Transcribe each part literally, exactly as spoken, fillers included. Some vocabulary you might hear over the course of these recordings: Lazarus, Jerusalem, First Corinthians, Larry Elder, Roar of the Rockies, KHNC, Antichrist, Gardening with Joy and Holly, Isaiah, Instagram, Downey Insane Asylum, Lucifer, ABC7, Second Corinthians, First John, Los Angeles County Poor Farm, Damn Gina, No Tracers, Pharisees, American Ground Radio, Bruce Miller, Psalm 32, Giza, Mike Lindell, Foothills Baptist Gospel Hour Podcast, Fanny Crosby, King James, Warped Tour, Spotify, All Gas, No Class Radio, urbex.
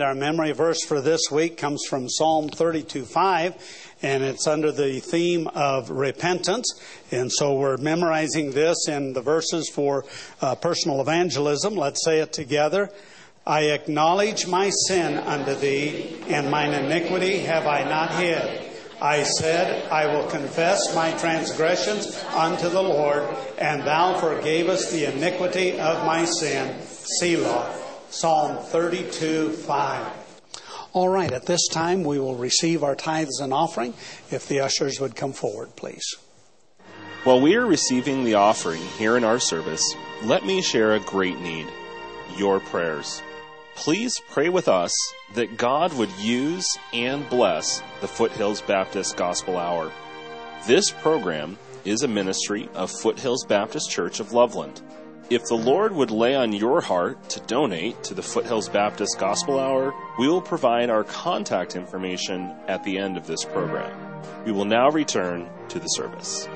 mind, our memory verse for this week comes from Psalm thirty-two five, and it's under the theme of repentance. And so we're memorizing this in the verses for uh, personal evangelism. Let's say it together. I acknowledge my sin unto thee, and mine iniquity have I not hid. I said, I will confess my transgressions unto the Lord, and thou forgavest the iniquity of my sin. Selah. Psalm thirty-two five. All right, at this time we will receive our tithes and offering. If the ushers would come forward, please. While we are receiving the offering here in our service, let me share a great need, your prayers. Please pray with us that God would use and bless the Foothills Baptist Gospel Hour. This program is a ministry of Foothills Baptist Church of Loveland. If the Lord would lay on your heart to donate to the Foothills Baptist Gospel Hour, we will provide our contact information at the end of this program. We will now return to the service.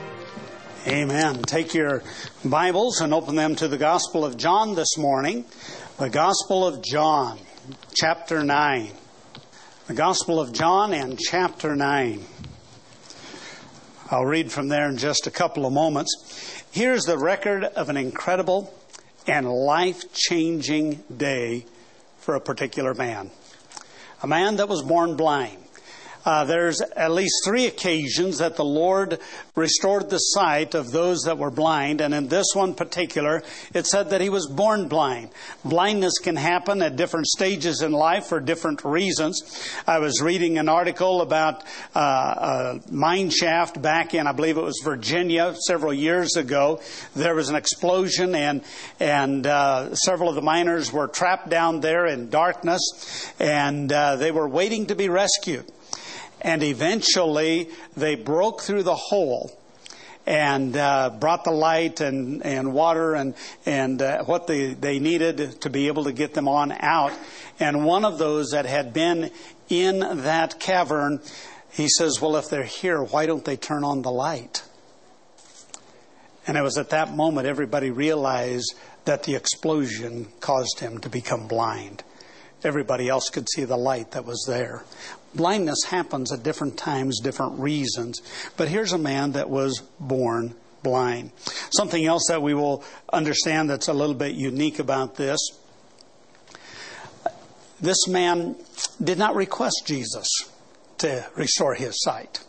Amen. Take your Bibles and open them to the Gospel of John this morning. The Gospel of John, chapter nine. The Gospel of John and chapter nine. I'll read from there in just a couple of moments. Here's the record of an incredible and life-changing day for a particular man. A man that was born blind. Uh, there's at least three occasions that the Lord restored the sight of those that were blind. And in this one particular, it said that he was born blind. Blindness can happen at different stages in life for different reasons. I was reading an article about uh, a mine shaft back in, I believe it was Virginia, several years ago. There was an explosion and, and uh, several of the miners were trapped down there in darkness. And uh, they were waiting to be rescued. And eventually, they broke through the hole and uh, brought the light and, and water and, and uh, what they, they needed to be able to get them on out. And one of those that had been in that cavern, he says, well, if they're here, why don't they turn on the light? And it was at that moment everybody realized that the explosion caused him to become blind. Everybody else could see the light that was there. Blindness happens at different times, different reasons. But here's a man that was born blind. Something else that we will understand that's a little bit unique about this. This man did not request Jesus to restore his sight.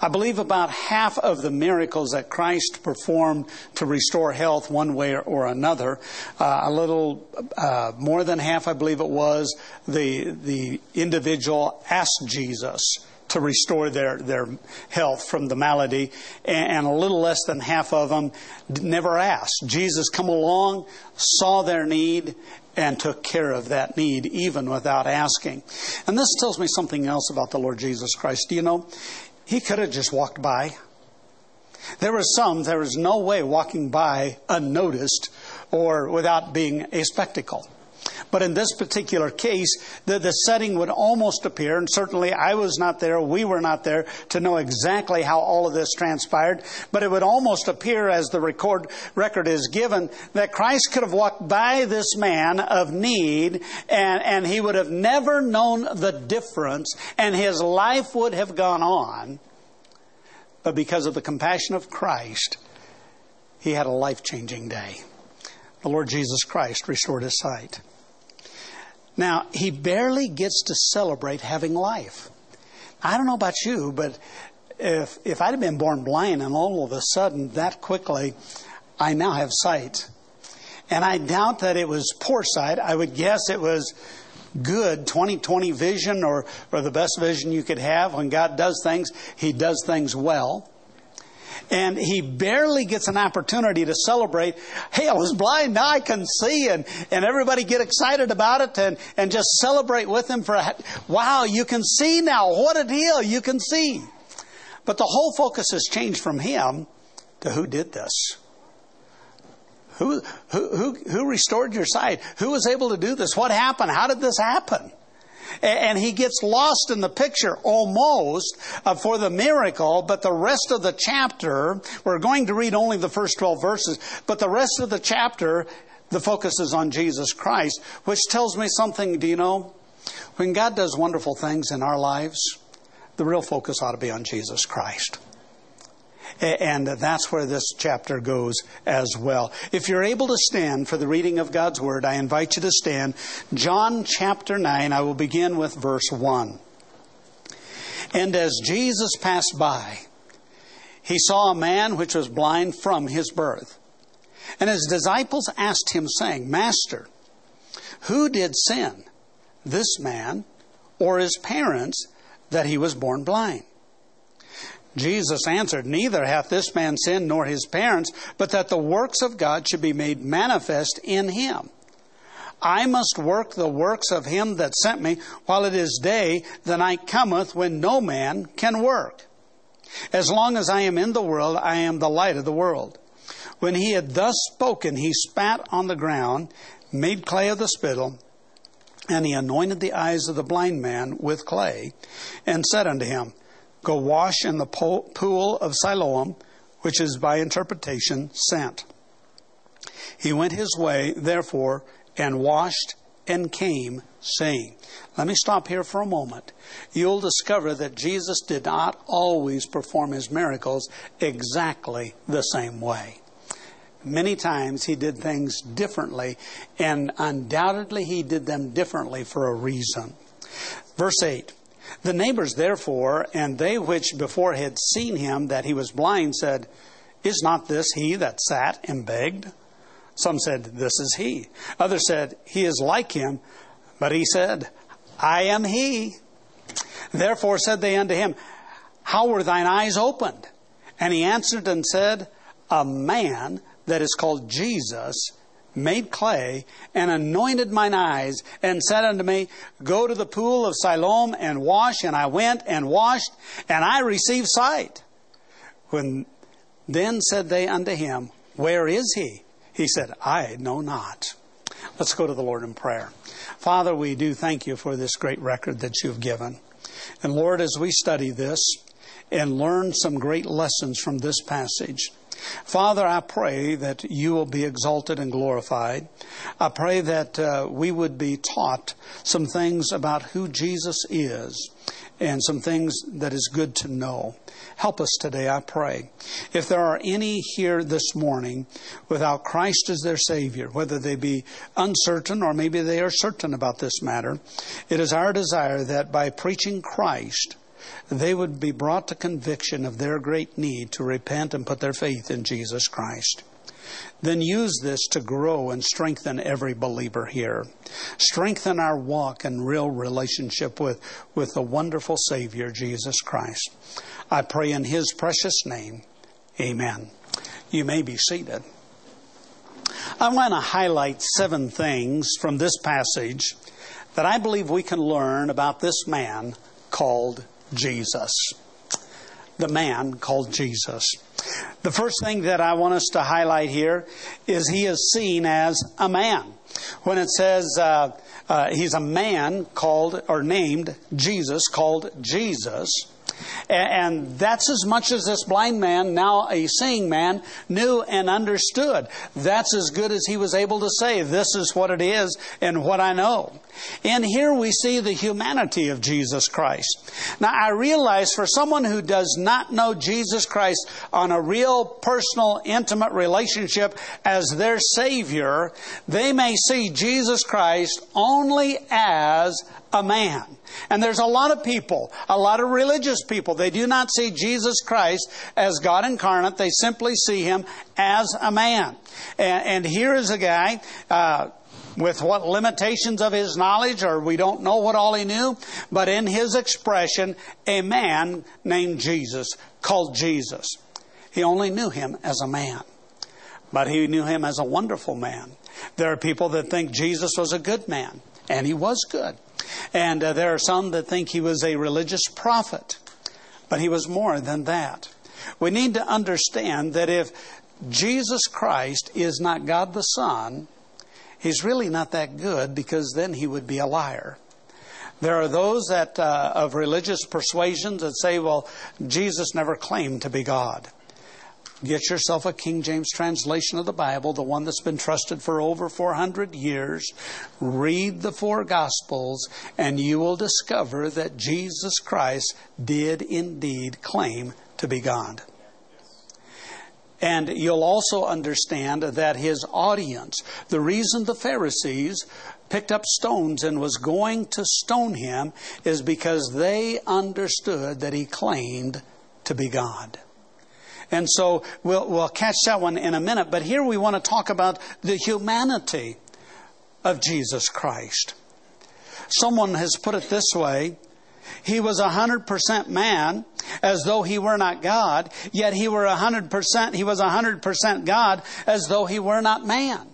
I believe about half of the miracles that Christ performed to restore health one way or another, uh, a little uh, more than half, I believe it was, the the individual asked Jesus to restore their, their health from the malady, and a little less than half of them never asked. Jesus come along, saw their need, and took care of that need even without asking. And this tells me something else about the Lord Jesus Christ. Do you know? He could have just walked by. There were some, there was no way walking by unnoticed or without being a spectacle. But in this particular case, the, the setting would almost appear, and certainly I was not there, we were not there, to know exactly how all of this transpired, but it would almost appear, as the record, record is given, that Christ could have walked by this man of need, and, and he would have never known the difference, and his life would have gone on. But because of the compassion of Christ, he had a life-changing day. The Lord Jesus Christ restored his sight. Now, he barely gets to celebrate having life. I don't know about you, but if if I'd have been born blind and all of a sudden that quickly, I now have sight. And I doubt that it was poor sight. I would guess it was good twenty twenty vision or, or the best vision you could have. When God does things, he does things well. And he barely gets an opportunity to celebrate. Hey, I was blind, now I can see. And, and everybody get excited about it and, and just celebrate with him. For a, wow, you can see now. What a deal, you can see. But the whole focus has changed from him to who did this. Who, who, who, who restored your sight? Who was able to do this? What happened? How did this happen? And he gets lost in the picture almost uh, for the miracle, but the rest of the chapter, we're going to read only the first twelve verses, but the rest of the chapter, the focus is on Jesus Christ, which tells me something, do you know? When God does wonderful things in our lives, the real focus ought to be on Jesus Christ. And that's where this chapter goes as well. If you're able to stand for the reading of God's Word, I invite you to stand. John chapter nine, I will begin with verse one. And as Jesus passed by, he saw a man which was blind from his birth. And his disciples asked him, saying, Master, who did sin, this man or his parents, that he was born blind? Jesus answered, Neither hath this man sinned nor his parents, but that the works of God should be made manifest in him. I must work the works of him that sent me, while it is day, the night cometh, when no man can work. As long as I am in the world, I am the light of the world. When he had thus spoken, he spat on the ground, made clay of the spittle, and he anointed the eyes of the blind man with clay, and said unto him, Go wash in the pool of Siloam, which is by interpretation sent. He went his way, therefore, and washed and came, saying. Let me stop here for a moment. You'll discover that Jesus did not always perform his miracles exactly the same way. Many times he did things differently, and undoubtedly he did them differently for a reason. Verse eight. The neighbors therefore, and they which before had seen him that he was blind, said, Is not this he that sat and begged? Some said, This is he. Others said, He is like him. But he said, I am he. Therefore said they unto him, How were thine eyes opened? And he answered and said, A man that is called Jesus made clay, and anointed mine eyes, and said unto me, Go to the pool of Siloam, and wash. And I went, and washed, and I received sight. When then said they unto him, Where is he? He said, I know not. Let's go to the Lord in prayer. Father, we do thank you for this great record that you've given. And Lord, as we study this, and learn some great lessons from this passage, Father, I pray that you will be exalted and glorified. I pray that uh, we would be taught some things about who Jesus is and some things that is good to know. Help us today, I pray. If there are any here this morning without Christ as their Savior, whether they be uncertain or maybe they are certain about this matter, it is our desire that by preaching Christ, they would be brought to conviction of their great need to repent and put their faith in Jesus Christ. Then use this to grow and strengthen every believer here. Strengthen our walk and real relationship with, with the wonderful Savior, Jesus Christ. I pray in His precious name, amen. You may be seated. I want to highlight seven things from this passage that I believe we can learn about this man called Jesus. Jesus, the man called Jesus. The first thing that I want us to highlight here is he is seen as a man. When it says uh, uh, he's a man called or named Jesus, called Jesus, and that's as much as this blind man, now a seeing man, knew and understood. That's as good as he was able to say, this is what it is and what I know. And here we see the humanity of Jesus Christ. Now, I realize for someone who does not know Jesus Christ on a real, personal, intimate relationship as their Savior, they may see Jesus Christ only as a man. And there's a lot of people, a lot of religious people, they do not see Jesus Christ as God incarnate. They simply see Him as a man. And, and here is a guy uh, with what limitations of his knowledge, or we don't know what all he knew, but in his expression, a man named Jesus, called Jesus. He only knew Him as a man, but he knew Him as a wonderful man. There are people that think Jesus was a good man, and He was good. And uh, there are some that think He was a religious prophet, but He was more than that. We need to understand that if Jesus Christ is not God the Son, He's really not that good, because then He would be a liar. There are those that uh, of religious persuasions that say, well, Jesus never claimed to be God. Get yourself a King James translation of the Bible, the one that's been trusted for over four hundred years. Read the four Gospels, and you will discover that Jesus Christ did indeed claim to be God. And you'll also understand that his audience, the reason the Pharisees picked up stones and was going to stone him, is because they understood that he claimed to be God. And so we'll, we'll catch that one in a minute. But here we want to talk about the humanity of Jesus Christ. Someone has put it this way. He was one hundred percent man, as though he were not God, yet he were one hundred percent, he was one hundred percent God, as though he were not man.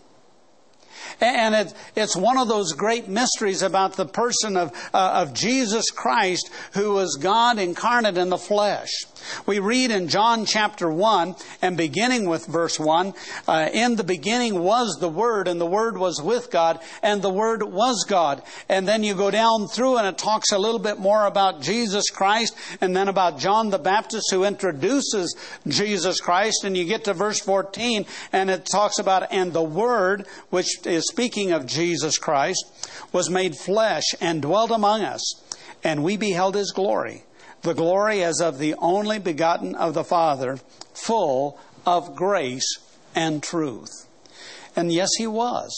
And it, it's one of those great mysteries about the person of, uh, of Jesus Christ, who was God incarnate in the flesh. We read in John chapter one, and beginning with verse one, uh, in the beginning was the Word, and the Word was with God, and the Word was God. And then you go down through, and it talks a little bit more about Jesus Christ, and then about John the Baptist, who introduces Jesus Christ. And you get to verse fourteen, and it talks about, and the Word, which is speaking of Jesus Christ, was made flesh and dwelt among us, and we beheld his glory, the glory as of the only begotten of the Father, full of grace and truth. And yes, he was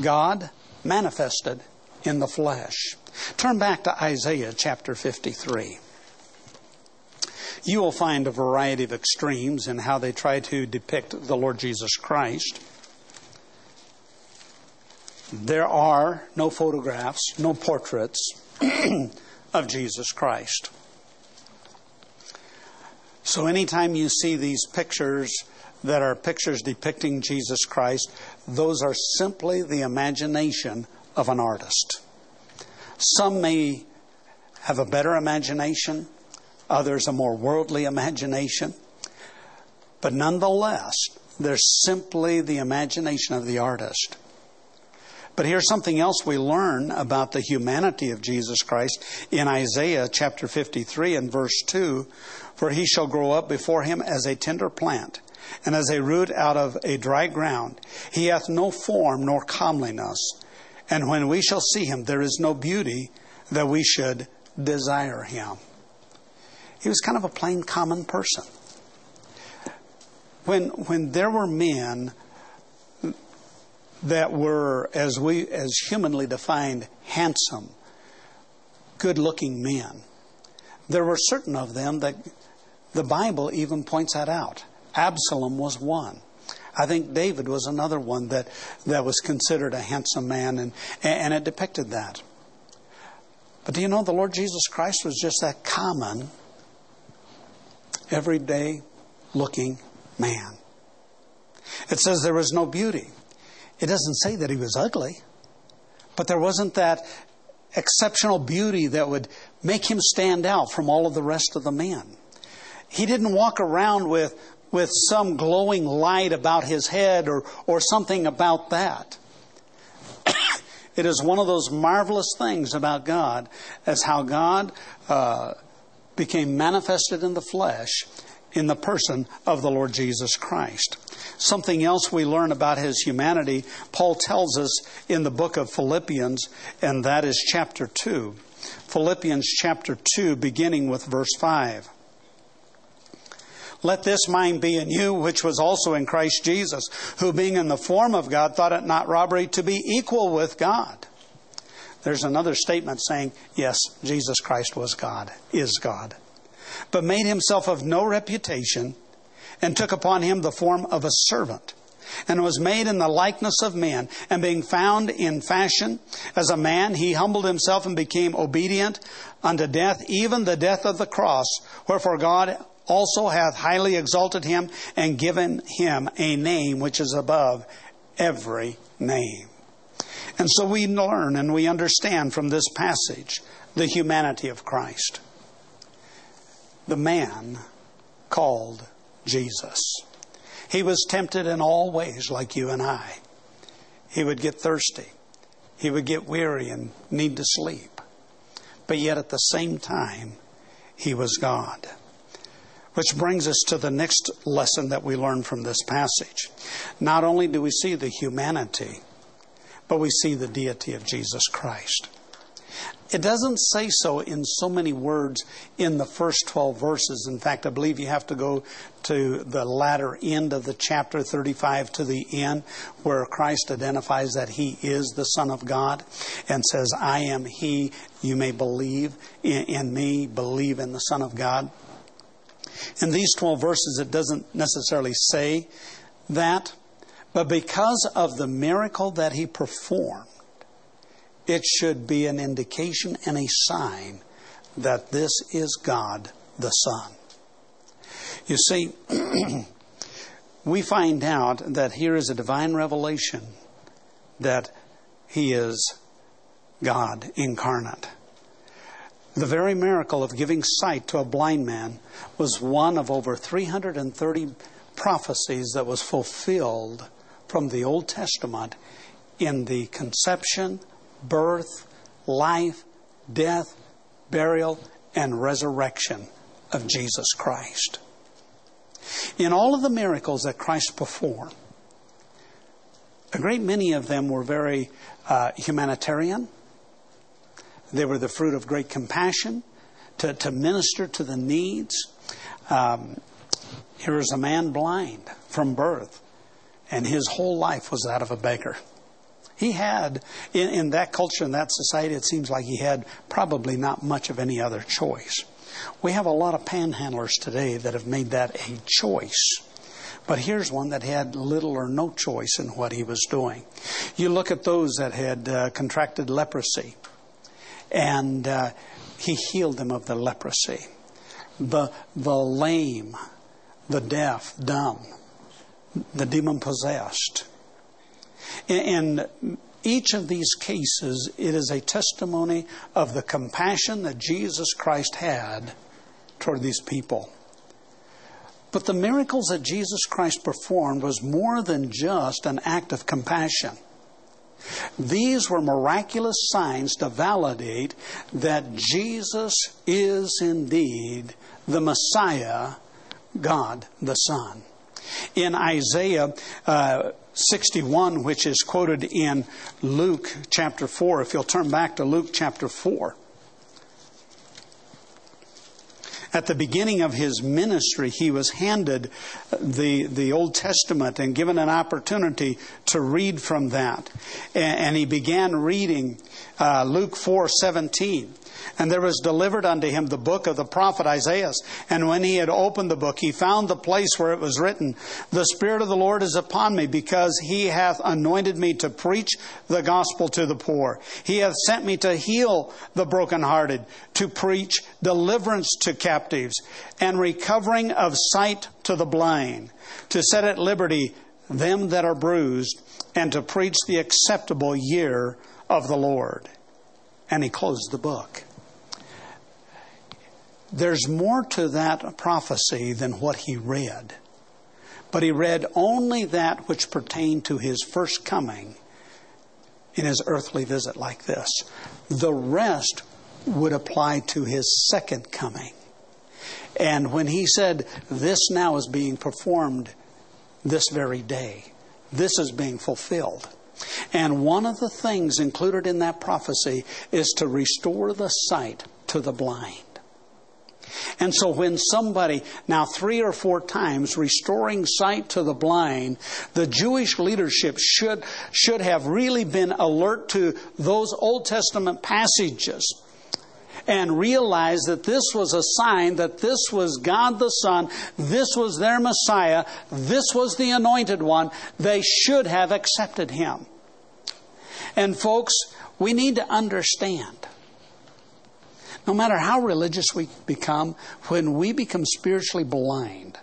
God manifested in the flesh. Turn back to Isaiah chapter fifty-three. You will find a variety of extremes in how they try to depict the Lord Jesus Christ. There are no photographs, no portraits of Jesus Christ. So anytime you see these pictures that are pictures depicting Jesus Christ, those are simply the imagination of an artist. Some may have a better imagination, others a more worldly imagination, but nonetheless, they're simply the imagination of the artist. But here's something else we learn about the humanity of Jesus Christ in Isaiah chapter fifty-three and verse two. For he shall grow up before him as a tender plant, and as a root out of a dry ground. He hath no form nor comeliness. And when we shall see him, there is no beauty that we should desire him. He was kind of a plain, common person. When, when there were men that were, as we as humanly defined, handsome, good-looking men, there were certain of them that the Bible even points that out. Absalom was one. I think David was another one that, that was considered a handsome man, and, and it depicted that. But do you know the Lord Jesus Christ was just that common, everyday-looking man. It says there was no beauty. It doesn't say that he was ugly, but there wasn't that exceptional beauty that would make him stand out from all of the rest of the men. He didn't walk around with, with some glowing light about his head or, or something about that. It is one of those marvelous things about God, as how God uh, became manifested in the flesh in the person of the Lord Jesus Christ. Something else we learn about his humanity, Paul tells us in the book of Philippians, and that is chapter two. Philippians chapter two, beginning with verse five. Let this mind be in you, which was also in Christ Jesus, who being in the form of God, thought it not robbery to be equal with God. There's another statement saying, yes, Jesus Christ was God, is God. But made himself of no reputation, and took upon him the form of a servant, and was made in the likeness of men. And being found in fashion as a man, he humbled himself and became obedient unto death, even the death of the cross. Wherefore God also hath highly exalted him, and given him a name which is above every name. And so we learn and we understand from this passage the humanity of Christ. The man called Jesus. He was tempted in all ways like you and I. He would get thirsty. He would get weary and need to sleep. But yet at the same time, he was God. Which brings us to the next lesson that we learn from this passage. Not only do we see the humanity, but we see the deity of Jesus Christ. It doesn't say so in so many words in the first twelve verses. In fact, I believe you have to go to the latter end of the chapter thirty-five to the end where Christ identifies that He is the Son of God and says, I am He, you may believe in, in me, believe in the Son of God. In these twelve verses, it doesn't necessarily say that, but because of the miracle that He performed, it should be an indication and a sign that this is God the Son. You see, we find out that here is a divine revelation that He is God incarnate. The very miracle of giving sight to a blind man was one of over three hundred thirty prophecies that was fulfilled from the Old Testament in the conception, birth, life, death, burial, and resurrection of Jesus Christ. In all of the miracles that Christ performed, a great many of them were very uh, humanitarian. They were the fruit of great compassion to, to minister to the needs. Um, here is a man blind from birth, and his whole life was that of a beggar. He had, in, in that culture, in that society, it seems like he had probably not much of any other choice. We have a lot of panhandlers today that have made that a choice. But here's one that had little or no choice in what he was doing. You look at those that had uh, contracted leprosy, and uh, he healed them of the leprosy. The, the lame, the deaf, dumb, the demon-possessed. In each of these cases, it is a testimony of the compassion that Jesus Christ had toward these people. But the miracles that Jesus Christ performed was more than just an act of compassion. These were miraculous signs to validate that Jesus is indeed the Messiah, God the Son. In Isaiah uh, sixty-one, which is quoted in Luke chapter four, if you'll turn back to Luke chapter four. At the beginning of His ministry, He was handed the, the Old Testament and given an opportunity to read from that. And, and He began reading uh, Luke four seventeen. And there was delivered unto Him the book of the prophet Isaiah. And when He had opened the book, He found the place where it was written, The Spirit of the Lord is upon me, because He hath anointed me to preach the gospel to the poor. He hath sent me to heal the brokenhearted, to preach deliverance to captives, and recovering of sight to the blind, to set at liberty them that are bruised, and to preach the acceptable year of the Lord. And He closed the book. There's more to that prophecy than what He read. But He read only that which pertained to His first coming in His earthly visit like this. The rest would apply to His second coming. And when He said, this now is being performed this very day, this is being fulfilled. And one of the things included in that prophecy is to restore the sight to the blind. And so when somebody, now three or four times, restoring sight to the blind, the Jewish leadership should, should have really been alert to those Old Testament passages and realized that this was a sign that this was God the Son, this was their Messiah, this was the Anointed One. They should have accepted Him. And folks, we need to understand, no matter how religious we become, when we become spiritually blind,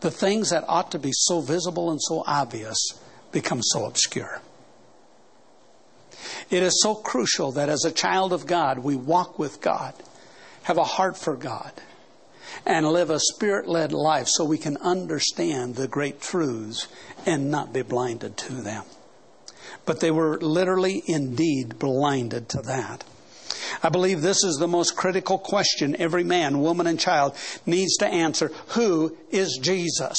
the things that ought to be so visible and so obvious become so obscure. It is so crucial that as a child of God, we walk with God, have a heart for God, and live a Spirit-led life so we can understand the great truths and not be blinded to them. But they were literally indeed blinded to that. I believe this is the most critical question every man, woman, and child needs to answer. Who is Jesus?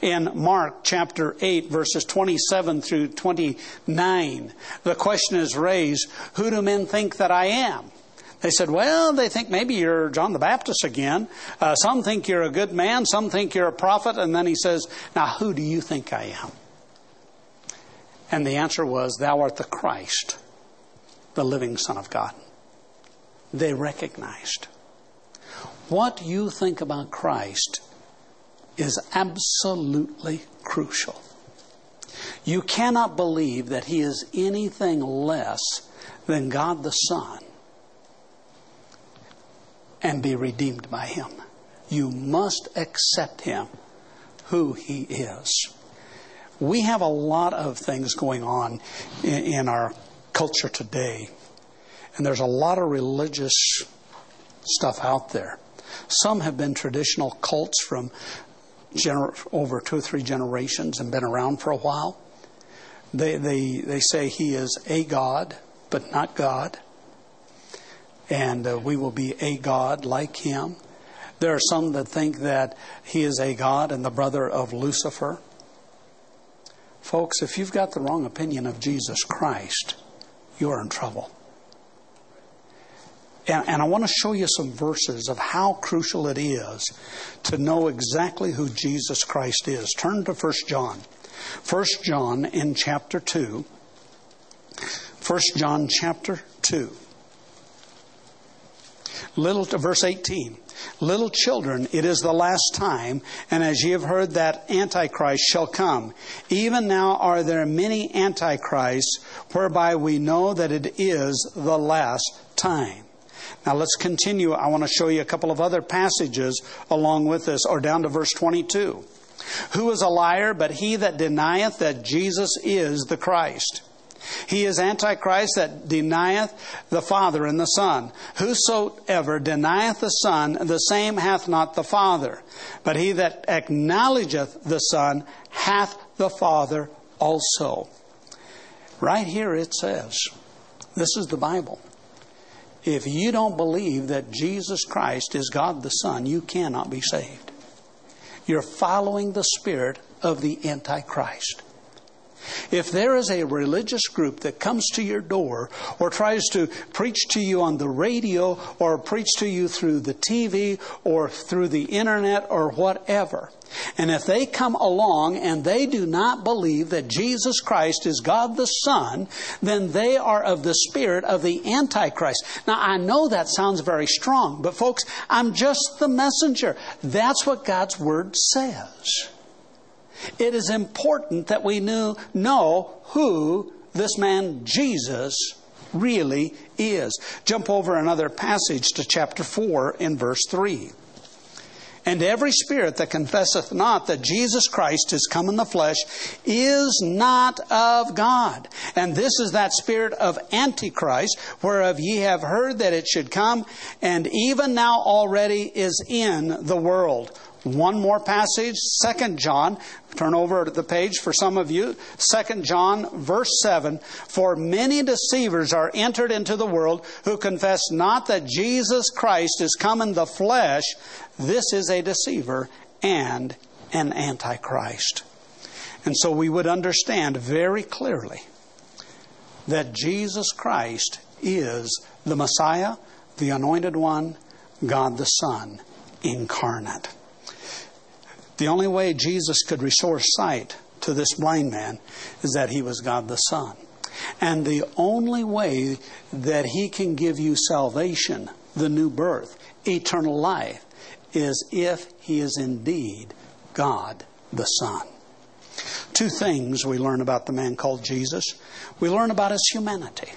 In Mark chapter eight, verses twenty-seven through twenty-nine, the question is raised, who do men think that I am? They said, well, they think maybe you're John the Baptist again. Uh, some think you're a good man. Some think you're a prophet. And then he says, now who do you think I am? And the answer was, thou art the Christ, the living Son of God. They recognized. What you think about Christ is absolutely crucial. You cannot believe that he is anything less than God the Son and be redeemed by him. You must accept him who he is. We have a lot of things going on in, in our culture today. And there's a lot of religious stuff out there. Some have been traditional cults from gener- over two or three generations and been around for a while. They, they, they say he is a god, but not God. And uh, we will be a god like him. There are some that think that he is a god and the brother of Lucifer. Folks, if you've got the wrong opinion of Jesus Christ, you're in trouble. And, and I want to show you some verses of how crucial it is to know exactly who Jesus Christ is. Turn to First John. First John in chapter two. First John chapter two. Little to verse eighteen. Little children, it is the last time, and as ye have heard that Antichrist shall come, even now are there many Antichrists, whereby we know that it is the last time. Now let's continue. I want to show you a couple of other passages along with this, or down to verse twenty-two. Who is a liar but he that denieth that Jesus is the Christ? He is Antichrist that denieth the Father and the Son. Whosoever denieth the Son, the same hath not the Father. But he that acknowledgeth the Son hath the Father also. Right here it says, this is the Bible. If you don't believe that Jesus Christ is God the Son, you cannot be saved. You're following the spirit of the Antichrist. If there is a religious group that comes to your door or tries to preach to you on the radio or preach to you through the T V or through the internet or whatever, and if they come along and they do not believe that Jesus Christ is God the Son, then they are of the spirit of the Antichrist. Now, I know that sounds very strong, but folks, I'm just the messenger. That's what God's Word says. It is important that we knew, know who this man Jesus really is. Jump over another passage to chapter four in verse three. And every spirit that confesseth not that Jesus Christ is come in the flesh is not of God. And this is that spirit of Antichrist, whereof ye have heard that it should come, and even now already is in the world. One more passage, Second John. Turn over the page for some of you. Second John, verse seven. For many deceivers are entered into the world, who confess not that Jesus Christ is come in the flesh. This is a deceiver and an antichrist. And so we would understand very clearly that Jesus Christ is the Messiah, the Anointed One, God the Son incarnate. The only way Jesus could restore sight to this blind man is that he was God the Son. And the only way that he can give you salvation, the new birth, eternal life, is if he is indeed God the Son. Two things we learn about the man called Jesus. We learn about his humanity.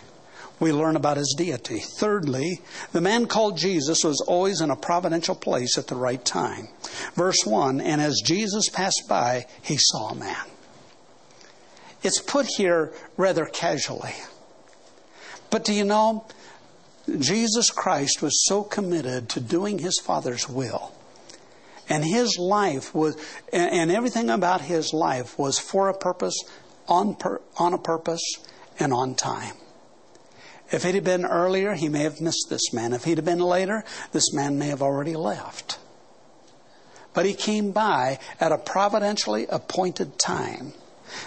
We learn about his deity. Thirdly, the man called Jesus was always in a providential place at the right time. Verse one, and as Jesus passed by, he saw a man. It's put here rather casually. But do you know, Jesus Christ was so committed to doing his Father's will. And his life was, and everything about his life was for a purpose, on, per, on a purpose, and on time. If it had been earlier, he may have missed this man. If he'd have been later, this man may have already left. But he came by at a providentially appointed time.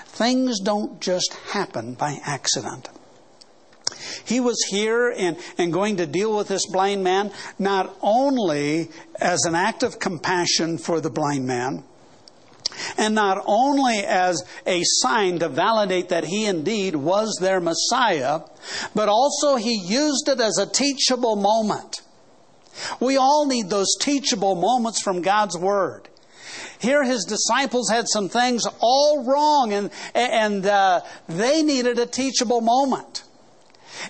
Things don't just happen by accident. He was here and, and going to deal with this blind man, not only as an act of compassion for the blind man, and not only as a sign to validate that he indeed was their Messiah, but also he used it as a teachable moment. We all need those teachable moments from God's Word. Here his disciples had some things all wrong, and, and uh, they needed a teachable moment.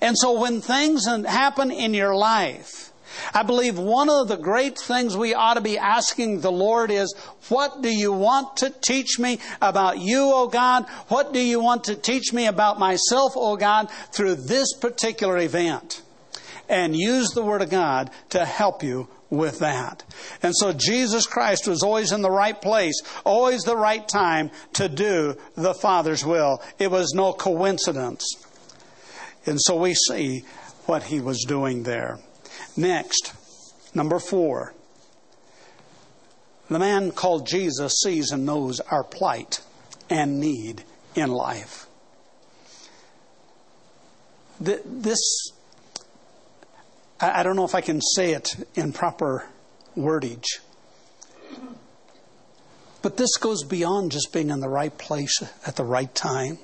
And so when things happen in your life, I believe one of the great things we ought to be asking the Lord is, what do you want to teach me about you, O God? What do you want to teach me about myself, O God, through this particular event? And use the Word of God to help you with that. And so Jesus Christ was always in the right place, always the right time to do the Father's will. It was no coincidence. And so we see what he was doing there. Next, number four. The man called Jesus sees and knows our plight and need in life. This, I don't know if I can say it in proper wordage, but this goes beyond just being in the right place at the right time.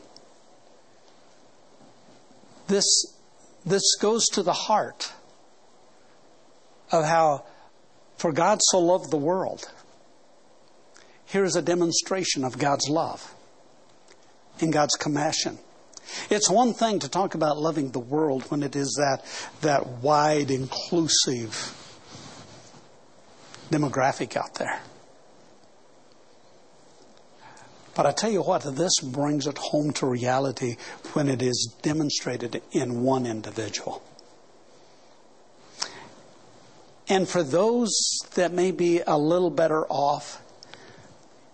This this goes to the heart of how, for God so loved the world. Here is a demonstration of God's love and God's compassion. It's one thing to talk about loving the world when it is that, that wide, inclusive demographic out there. But I tell you what, this brings it home to reality when it is demonstrated in one individual. And for those that may be a little better off,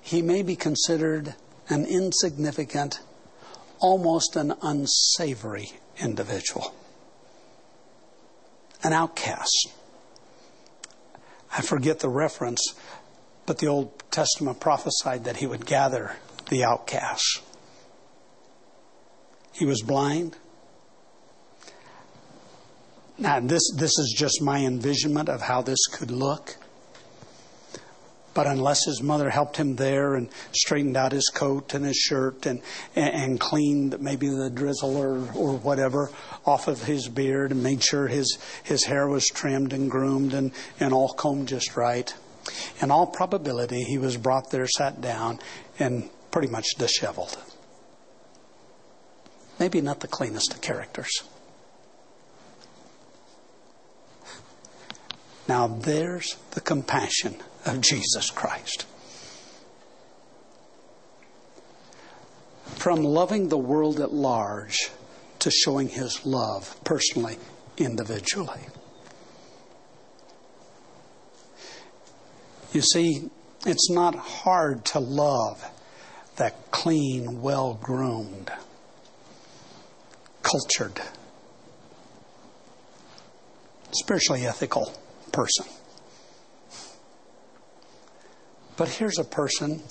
he may be considered an insignificant, almost an unsavory individual, an outcast. I forget the reference, but the Old Testament prophesied that he would gather the outcasts. He was blind. Now, this, this is just my envisionment of how this could look. But unless his mother helped him there and straightened out his coat and his shirt and, and, and cleaned maybe the drizzle or, or whatever off of his beard and made sure his, his hair was trimmed and groomed and, and all combed just right, in all probability, he was brought there, sat down, and pretty much disheveled. Maybe not the cleanest of characters. Now there's the compassion of Jesus Christ. From loving the world at large to showing his love personally, individually. You see, it's not hard to love that clean, well-groomed, cultured, spiritually ethical person. But here's a person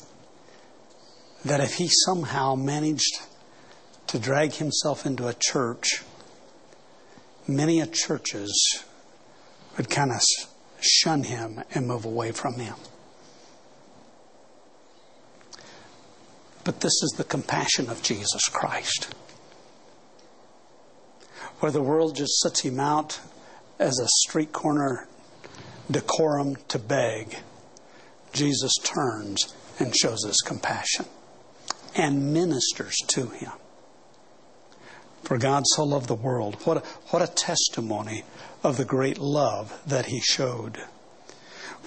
that if he somehow managed to drag himself into a church, many a churches would kind of shun him and move away from him. But this is the compassion of Jesus Christ. Where the world just sits him out as a street corner decorum to beg, Jesus turns and shows his compassion and ministers to him. For God so loved the world. What a, what a testimony of the great love that he showed.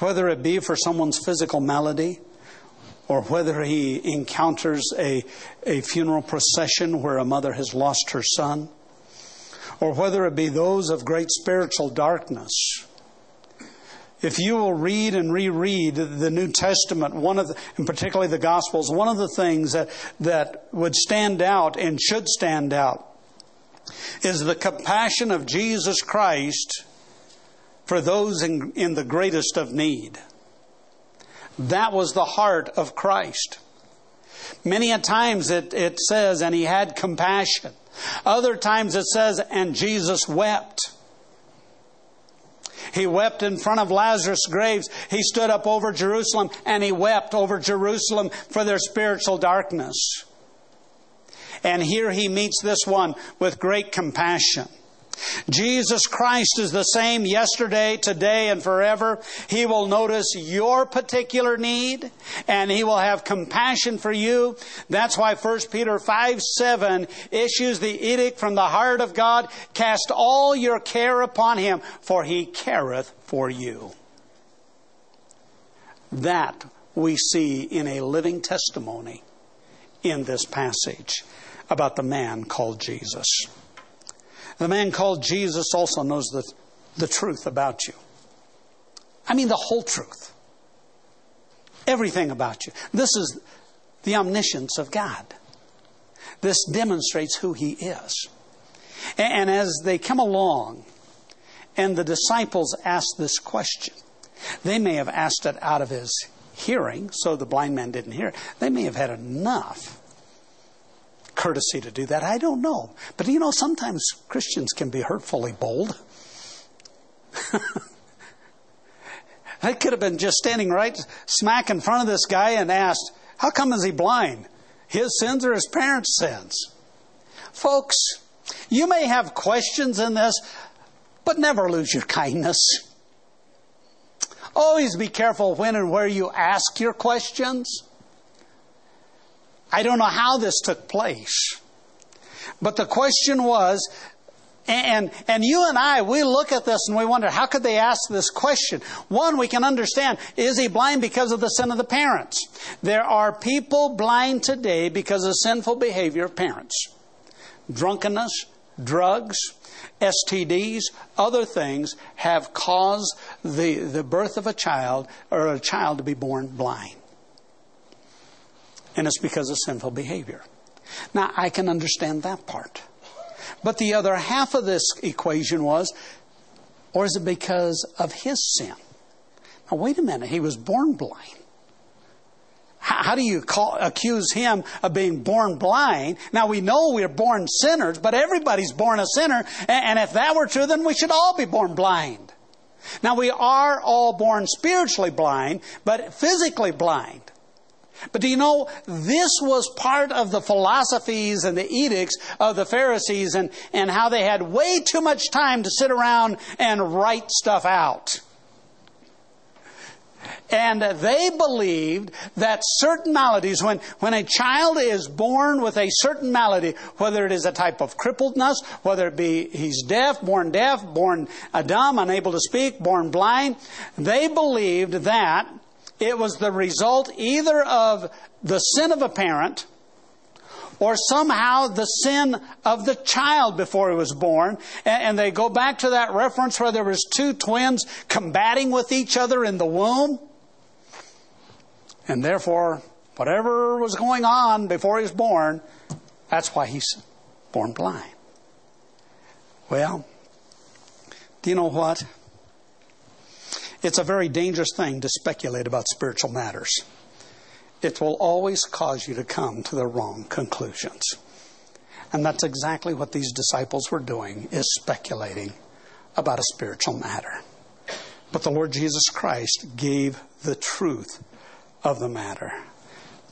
Whether it be for someone's physical malady, or whether he encounters a, a funeral procession where a mother has lost her son, or whether it be those of great spiritual darkness. If you will read and reread the New Testament, one of the, and particularly the Gospels, one of the things that, that would stand out and should stand out is the compassion of Jesus Christ for those in, in the greatest of need. That was the heart of Christ. Many a times it, it says, and he had compassion. Other times it says, and Jesus wept. He wept in front of Lazarus' graves. He stood up over Jerusalem, and he wept over Jerusalem for their spiritual darkness. And here he meets this one with great compassion. Jesus Christ is the same yesterday, today, and forever. He will notice your particular need, and he will have compassion for you. That's why First Peter five seven issues the edict from the heart of God, cast all your care upon him, for he careth for you. That we see in a living testimony in this passage about the man called Jesus. The man called Jesus also knows the, the truth about you. I mean the whole truth. Everything about you. This is the omniscience of God. This demonstrates who he is. And, and as they come along and the disciples ask this question, they may have asked it out of his hearing, so the blind man didn't hear it. They may have had enough courtesy to do that. I don't know. But you know, sometimes Christians can be hurtfully bold. I could have been just standing right smack in front of this guy and asked, how come is he blind? His sins or his parents' sins? Folks, you may have questions in this, but never lose your kindness. Always be careful when and where you ask your questions. I don't know how this took place, but the question was, and, and you and I, we look at this and we wonder, how could they ask this question? One, we can understand, is he blind because of the sin of the parents? There are people blind today because of sinful behavior of parents. Drunkenness, drugs, S T Ds, other things have caused the, the birth of a child or a child to be born blind. And it's because of sinful behavior. Now, I can understand that part. But the other half of this equation was, or is it because of his sin? Now, wait a minute. He was born blind. How, how do you call, accuse him of being born blind? Now, we know we're born sinners, but everybody's born a sinner. And, and if that were true, then we should all be born blind. Now, we are all born spiritually blind, but physically blind. But do you know, this was part of the philosophies and the edicts of the Pharisees and, and how they had way too much time to sit around and write stuff out. And they believed that certain maladies, when, when a child is born with a certain malady, whether it is a type of crippledness, whether it be he's deaf, born deaf, born dumb, unable to speak, born blind, they believed that it was the result either of the sin of a parent or somehow the sin of the child before he was born. And they go back to that reference where there was two twins combating with each other in the womb. And therefore, whatever was going on before he was born, that's why he's born blind. Well, do you know what? It's a very dangerous thing to speculate about spiritual matters. It will always cause you to come to the wrong conclusions. And that's exactly what these disciples were doing, is speculating about a spiritual matter. But the Lord Jesus Christ gave the truth of the matter.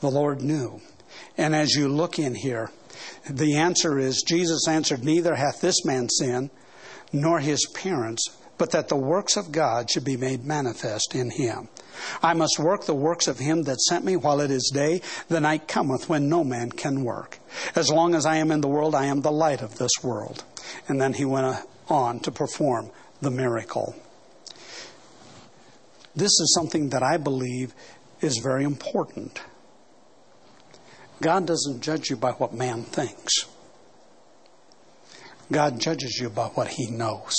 The Lord knew. And as you look in here, the answer is, Jesus answered, neither hath this man sinned, nor his parents sinned, but that the works of God should be made manifest in him. I must work the works of him that sent me while it is day. The night cometh when no man can work. As long as I am in the world, I am the light of this world. And then he went on to perform the miracle. This is something that I believe is very important. God doesn't judge you by what man thinks. God judges you by what he knows.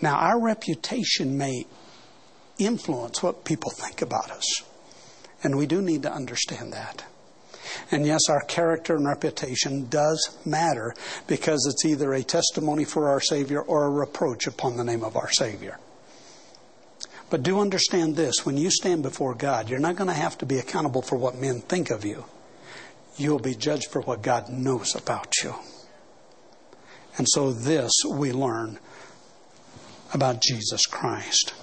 Now, our reputation may influence what people think about us. And we do need to understand that. And yes, our character and reputation does matter, because it's either a testimony for our Savior or a reproach upon the name of our Savior. But do understand this. When you stand before God, you're not going to have to be accountable for what men think of you. You'll be judged for what God knows about you. And so this we learn about Jesus Christ.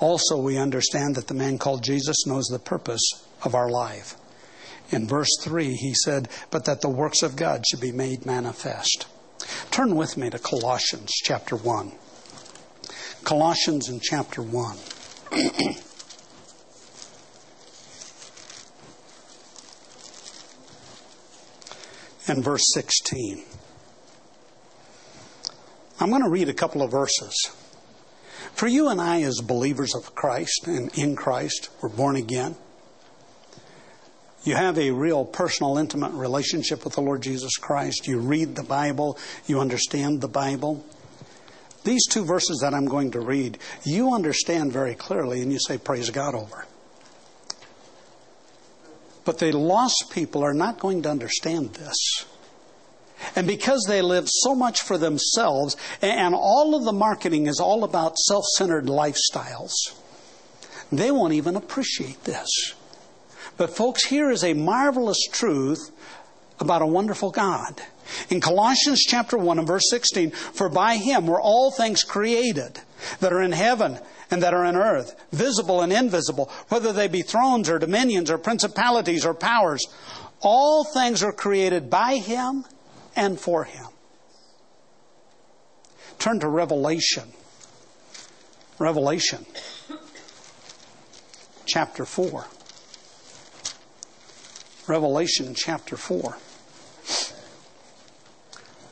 Also, we understand that the man called Jesus knows the purpose of our life. In verse three, he said, but that the works of God should be made manifest. Turn with me to Colossians chapter one. Colossians in chapter one. And verse sixteen. I'm going to read a couple of verses. For you and I as believers of Christ and in Christ, we're born again. You have a real personal, intimate relationship with the Lord Jesus Christ. You read the Bible. You understand the Bible. These two verses that I'm going to read, you understand very clearly and you say, praise God over. But the lost people are not going to understand this. And because they live so much for themselves, and all of the marketing is all about self-centered lifestyles, they won't even appreciate this. But folks, here is a marvelous truth about a wonderful God. In Colossians chapter one and verse sixteen, for by Him were all things created that are in heaven and that are in earth, visible and invisible, whether they be thrones or dominions or principalities or powers. All things are created by Him and for Him. Turn to Revelation. Revelation chapter four. Revelation chapter four.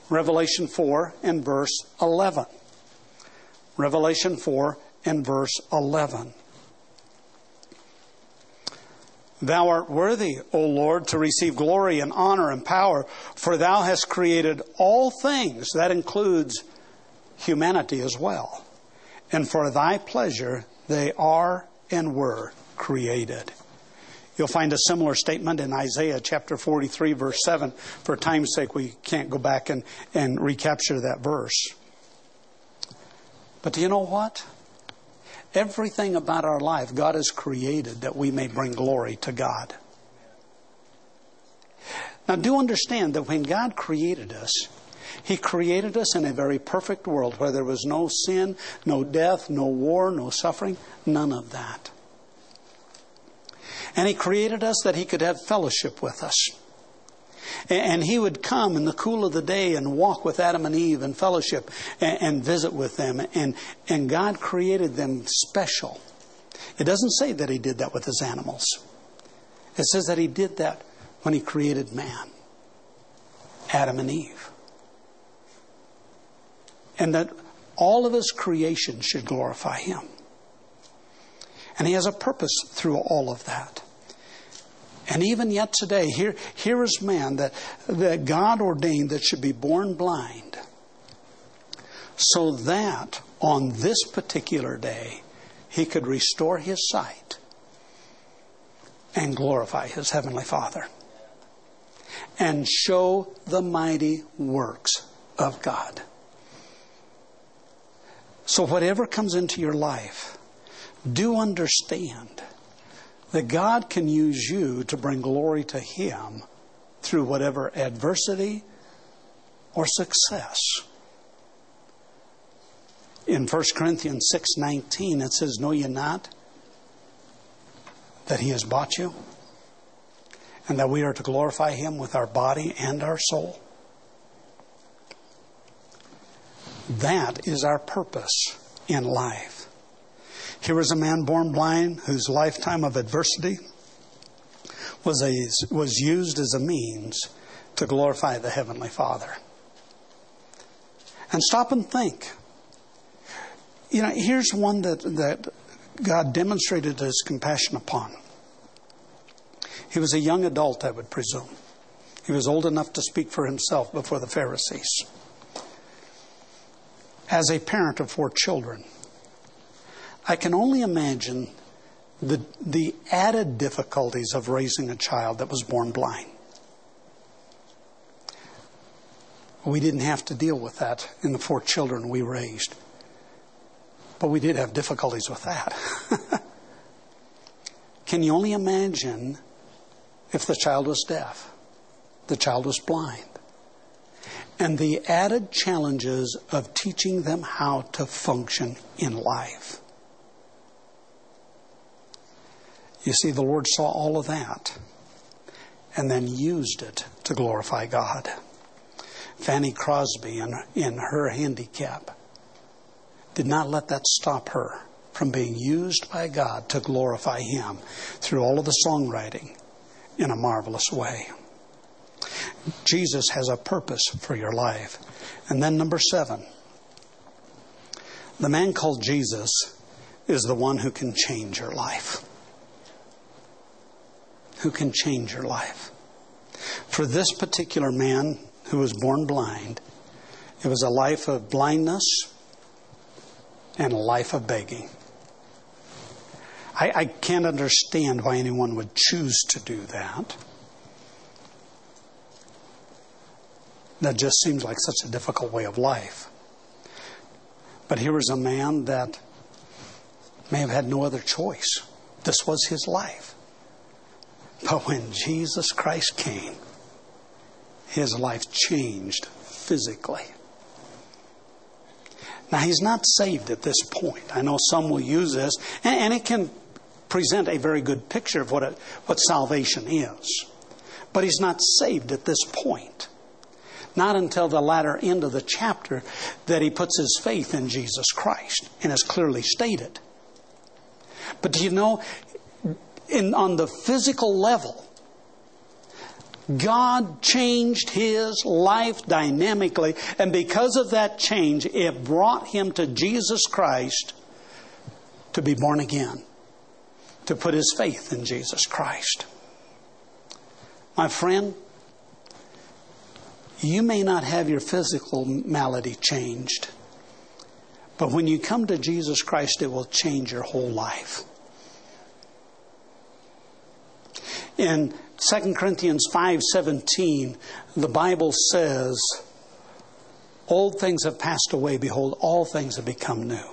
Revelation four and verse eleven. Revelation four and verse eleven. Thou art worthy, O Lord, to receive glory and honor and power, for Thou hast created all things. That includes humanity as well. And for Thy pleasure they are and were created. You'll find a similar statement in Isaiah chapter forty-three, verse seven. For time's sake, we can't go back and, and recapture that verse. But do you know what? Everything about our life, God has created that we may bring glory to God. Now, do understand that when God created us, He created us in a very perfect world where there was no sin, no death, no war, no suffering, none of that. And He created us that He could have fellowship with us. And He would come in the cool of the day and walk with Adam and Eve in fellowship and visit with them. And, and God created them special. It doesn't say that He did that with His animals. It says that He did that when He created man, Adam and Eve. And that all of His creation should glorify Him. And He has a purpose through all of that. And even yet today, here, here is man that, that God ordained that should be born blind, so that on this particular day, he could restore his sight and glorify his Heavenly Father and show the mighty works of God. So whatever comes into your life, do understand that God can use you to bring glory to Him through whatever adversity or success. In First Corinthians six nineteen, it says, know ye not that He has bought you, and that we are to glorify Him with our body and our soul? That is our purpose in life. Here was a man born blind whose lifetime of adversity was, a, was used as a means to glorify the Heavenly Father. And stop and think. You know, here's one that, that God demonstrated His compassion upon. He was a young adult, I would presume. He was old enough to speak for himself before the Pharisees. As a parent of four children, I can only imagine the the added difficulties of raising a child that was born blind. We didn't have to deal with that in the four children we raised. But we did have difficulties with that. Can you only imagine if the child was deaf, the child was blind, and the added challenges of teaching them how to function in life? You see, the Lord saw all of that and then used it to glorify God. Fanny Crosby, in, in her handicap, did not let that stop her from being used by God to glorify Him through all of the songwriting in a marvelous way. Jesus has a purpose for your life. And then number seven, the man called Jesus is the one who can change your life. Who can change your life. For this particular man who was born blind, it was a life of blindness and a life of begging. I, I can't understand why anyone would choose to do that. That just seems like such a difficult way of life. But here was a man that may have had no other choice. This was his life. But when Jesus Christ came, His life changed physically. Now, he's not saved at this point. I know some will use this, and it can present a very good picture of what a, what salvation is. But he's not saved at this point. Not until the latter end of the chapter that he puts his faith in Jesus Christ, and it's clearly stated. But do you know, In, on the physical level, God changed his life dynamically, and because of that change, it brought him to Jesus Christ to be born again, to put his faith in Jesus Christ. My friend, you may not have your physical malady changed, but when you come to Jesus Christ, it will change your whole life. In Second Corinthians five seventeen, the Bible says, "Old things have passed away. Behold, all things have become new."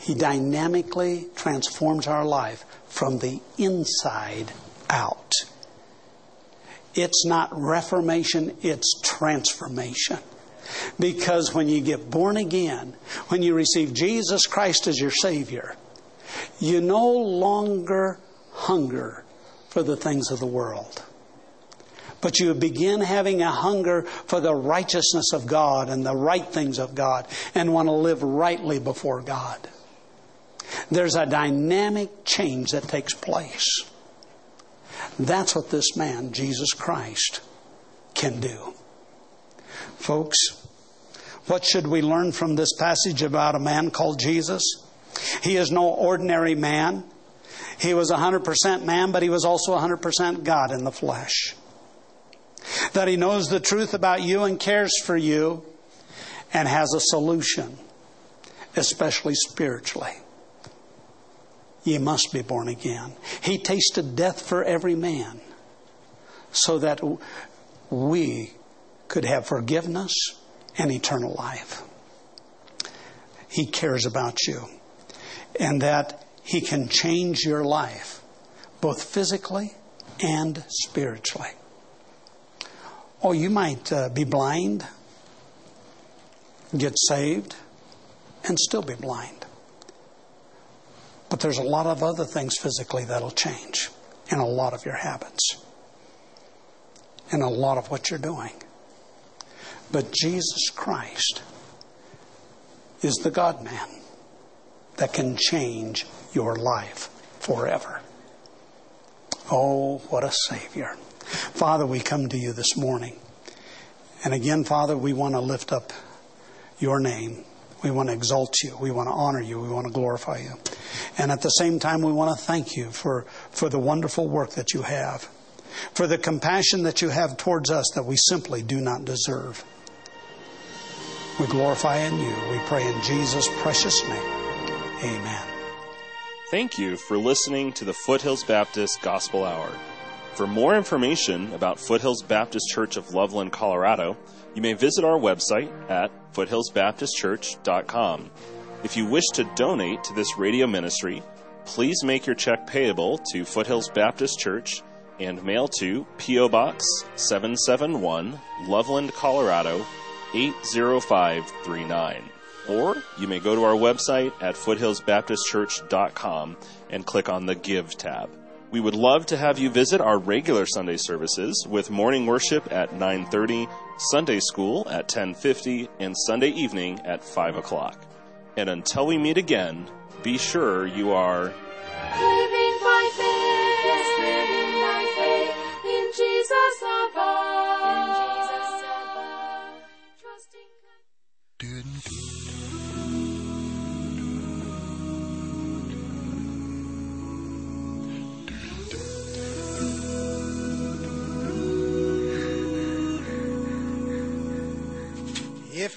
He dynamically transforms our life from the inside out. It's not reformation, it's transformation. Because when you get born again, when you receive Jesus Christ as your Savior, you no longer hunger for the things of the world. But you begin having a hunger for the righteousness of God and the right things of God and want to live rightly before God. There's a dynamic change that takes place. That's what this man, Jesus Christ, can do. Folks, what should we learn from this passage about a man called Jesus? He is no ordinary man. He was one hundred percent man, but he was also one hundred percent God in the flesh. That he knows the truth about you and cares for you and has a solution, especially spiritually. Ye must be born again. He tasted death for every man so that we could have forgiveness and eternal life. He cares about you, and that He can change your life, both physically and spiritually. Oh, you might uh, be blind, get saved, and still be blind. But there's a lot of other things physically that'll change, and a lot of your habits, and a lot of what you're doing. But Jesus Christ is the God-man that can change your life forever. Oh, what a Savior. Father, we come to you this morning. And again, Father, we want to lift up your name. We want to exalt you. We want to honor you. We want to glorify you. And at the same time, we want to thank you for, for the wonderful work that you have, for the compassion that you have towards us that we simply do not deserve. We glorify in you. We pray in Jesus' precious name. Amen. Thank you for listening to the Foothills Baptist Gospel Hour. For more information about Foothills Baptist Church of Loveland, Colorado, you may visit our website at foothills baptist church dot com. If you wish to donate to this radio ministry, please make your check payable to Foothills Baptist Church and mail to P O. Box seven seven one, Loveland, Colorado, eight zero five three nine. Or you may go to our website at foothills baptist church dot com and click on the Give tab. We would love to have you visit our regular Sunday services with morning worship at nine thirty, Sunday school at ten fifty, and Sunday evening at five o'clock. And until we meet again, be sure you are living by faith, yes, living by faith in Jesus above. In Jesus above, trusting God. Doo-doo-doo. If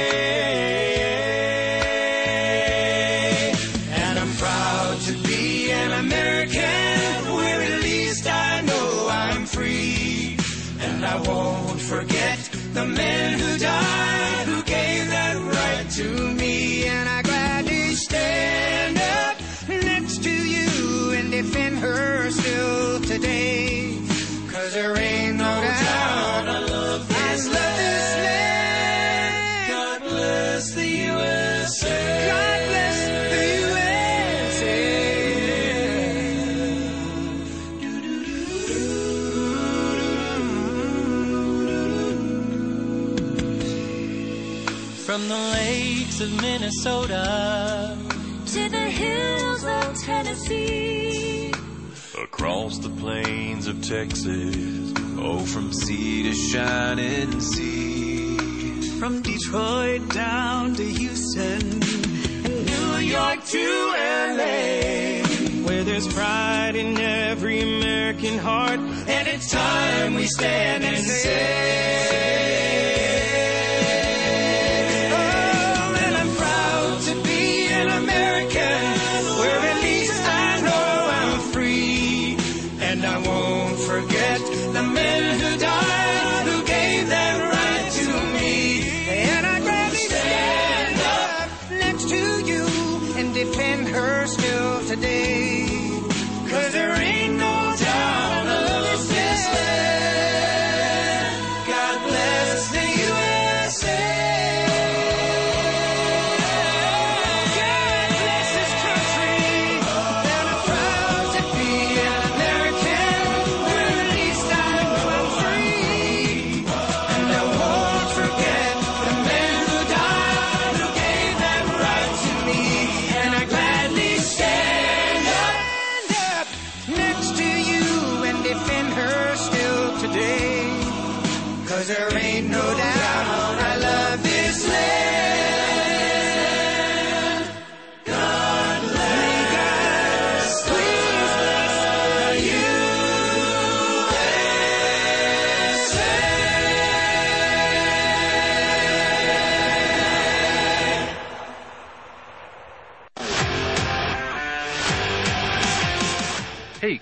To be an American, where at least I know I'm free. And I won't forget the men who died, who gave that right to me. And I gladly stand up next to you and defend her still today. Cause there ain't no doubt I love this land. God bless the U S A. God bless the U S A. From the lakes of Minnesota to the hills of Tennessee, across the plains of Texas, oh, from sea to shining sea. From Detroit down to Houston and New York to L A, where there's pride in every American heart, and it's time we stand and say. Hey,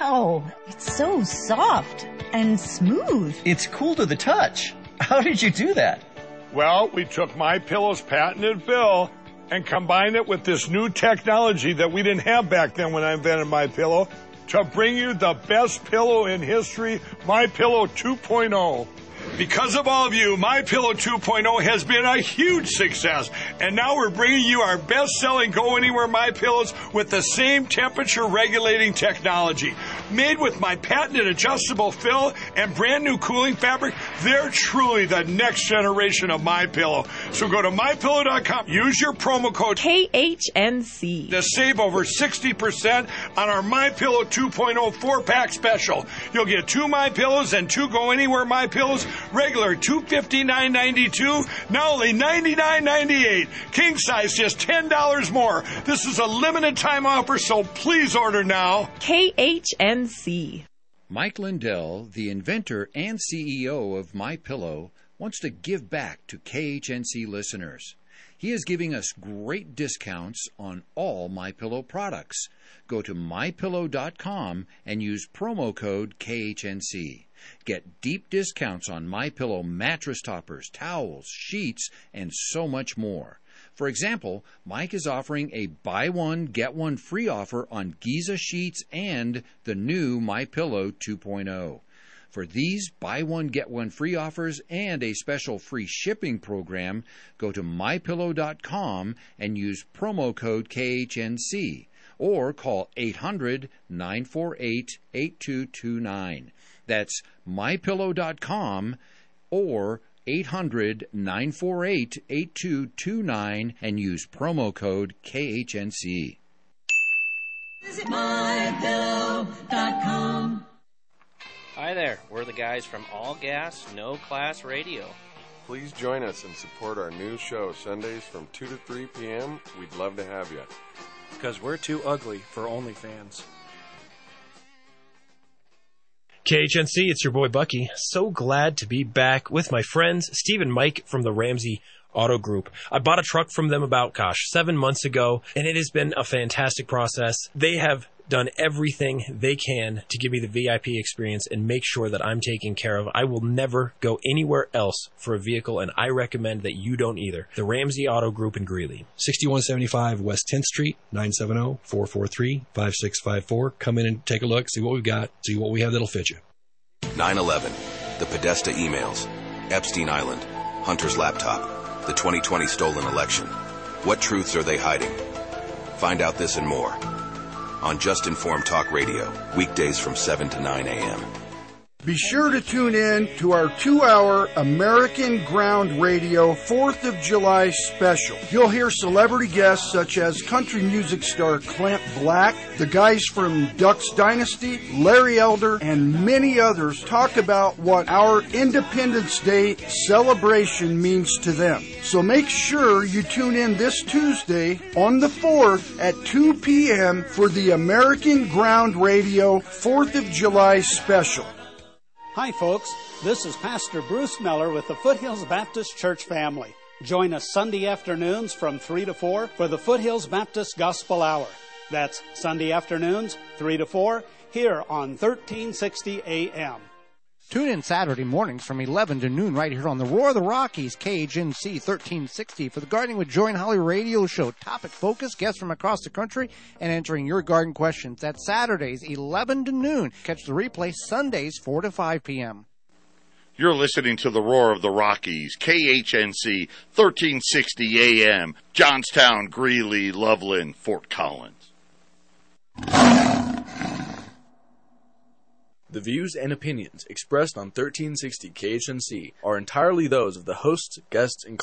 Wow, it's so soft and smooth. It's cool to the touch. How did you do that? Well, we took MyPillow's patented fill and combined it with this new technology that we didn't have back then when I invented MyPillow to bring you the best pillow in history, MyPillow two point oh. Because of all of you, MyPillow two point oh has been a huge success. And now we're bringing you our best-selling Go Anywhere MyPillows with the same temperature-regulating technology. Made with my patented adjustable fill and brand-new cooling fabric, they're truly the next generation of MyPillow. So go to My Pillow dot com. Use your promo code K H N C to save over sixty percent on our MyPillow two point oh four-pack special. You'll get two MyPillows and two Go Anywhere MyPillows, regular two hundred fifty-nine dollars and ninety-two cents, now only ninety-nine dollars and ninety-eight cents. King size, just ten dollars more. This is a limited time offer, so please order now. K H N C. Mike Lindell, the inventor and C E O of MyPillow, wants to give back to K H N C listeners. He is giving us great discounts on all MyPillow products. Go to My Pillow dot com and use promo code K H N C. Get deep discounts on MyPillow mattress toppers, towels, sheets, and so much more. For example, Mike is offering a buy one, get one free offer on Giza sheets and the new MyPillow two point oh. For these buy one, get one free offers and a special free shipping program, go to My Pillow dot com and use promo code K H N C or call eight hundred, nine four eight, eight two two nine. That's My Pillow dot com or eight hundred, nine four eight, eight two two nine and use promo code K H N C. Visit My Pillow dot com. Hi there, we're the guys from All Gas, No Class Radio. Please join us and support our new show Sundays from two to three p.m. We'd love to have you. Because we're too ugly for OnlyFans. K H N C, it's your boy Bucky. So glad to be back with my friends Steve and Mike from the Ramsey Auto Group. I bought a truck from them about, gosh, seven months ago, and it has been a fantastic process. They have done everything they can to give me the V I P experience and make sure that I'm taken care of. I will never go anywhere else for a vehicle, and I recommend that you don't either. The Ramsey Auto Group in Greeley. sixty-one seventy-five West tenth Street, nine seven zero, four four three, five six five four. Come in and take a look, see what we've got, see what we have that'll fit you. nine eleven, the Podesta emails, Epstein Island, Hunter's laptop, the twenty twenty stolen election. What truths are they hiding? Find out this and more on Just Informed Talk Radio, weekdays from seven to nine a.m. Be sure to tune in to our two-hour American Ground Radio fourth of July special. You'll hear celebrity guests such as country music star Clint Black, the guys from Ducks Dynasty, Larry Elder, and many others talk about what our Independence Day celebration means to them. So make sure you tune in this Tuesday on the fourth at two p.m. for the American Ground Radio fourth of July special. Hi, folks. This is Pastor Bruce Miller with the Foothills Baptist Church family. Join us Sunday afternoons from three to four for the Foothills Baptist Gospel Hour. That's Sunday afternoons, three to four, here on thirteen sixty A M. Tune in Saturday mornings from eleven to noon right here on the Roar of the Rockies, K H N C thirteen sixty, for the Gardening with Joy and Holly radio show. Topic focus, guests from across the country, and answering your garden questions. That's Saturdays, eleven to noon. Catch the replay Sundays, four to five p.m. You're listening to the Roar of the Rockies, K H N C thirteen sixty A M, Johnstown, Greeley, Loveland, Fort Collins. The views and opinions expressed on thirteen sixty K H N C are entirely those of the hosts, guests, and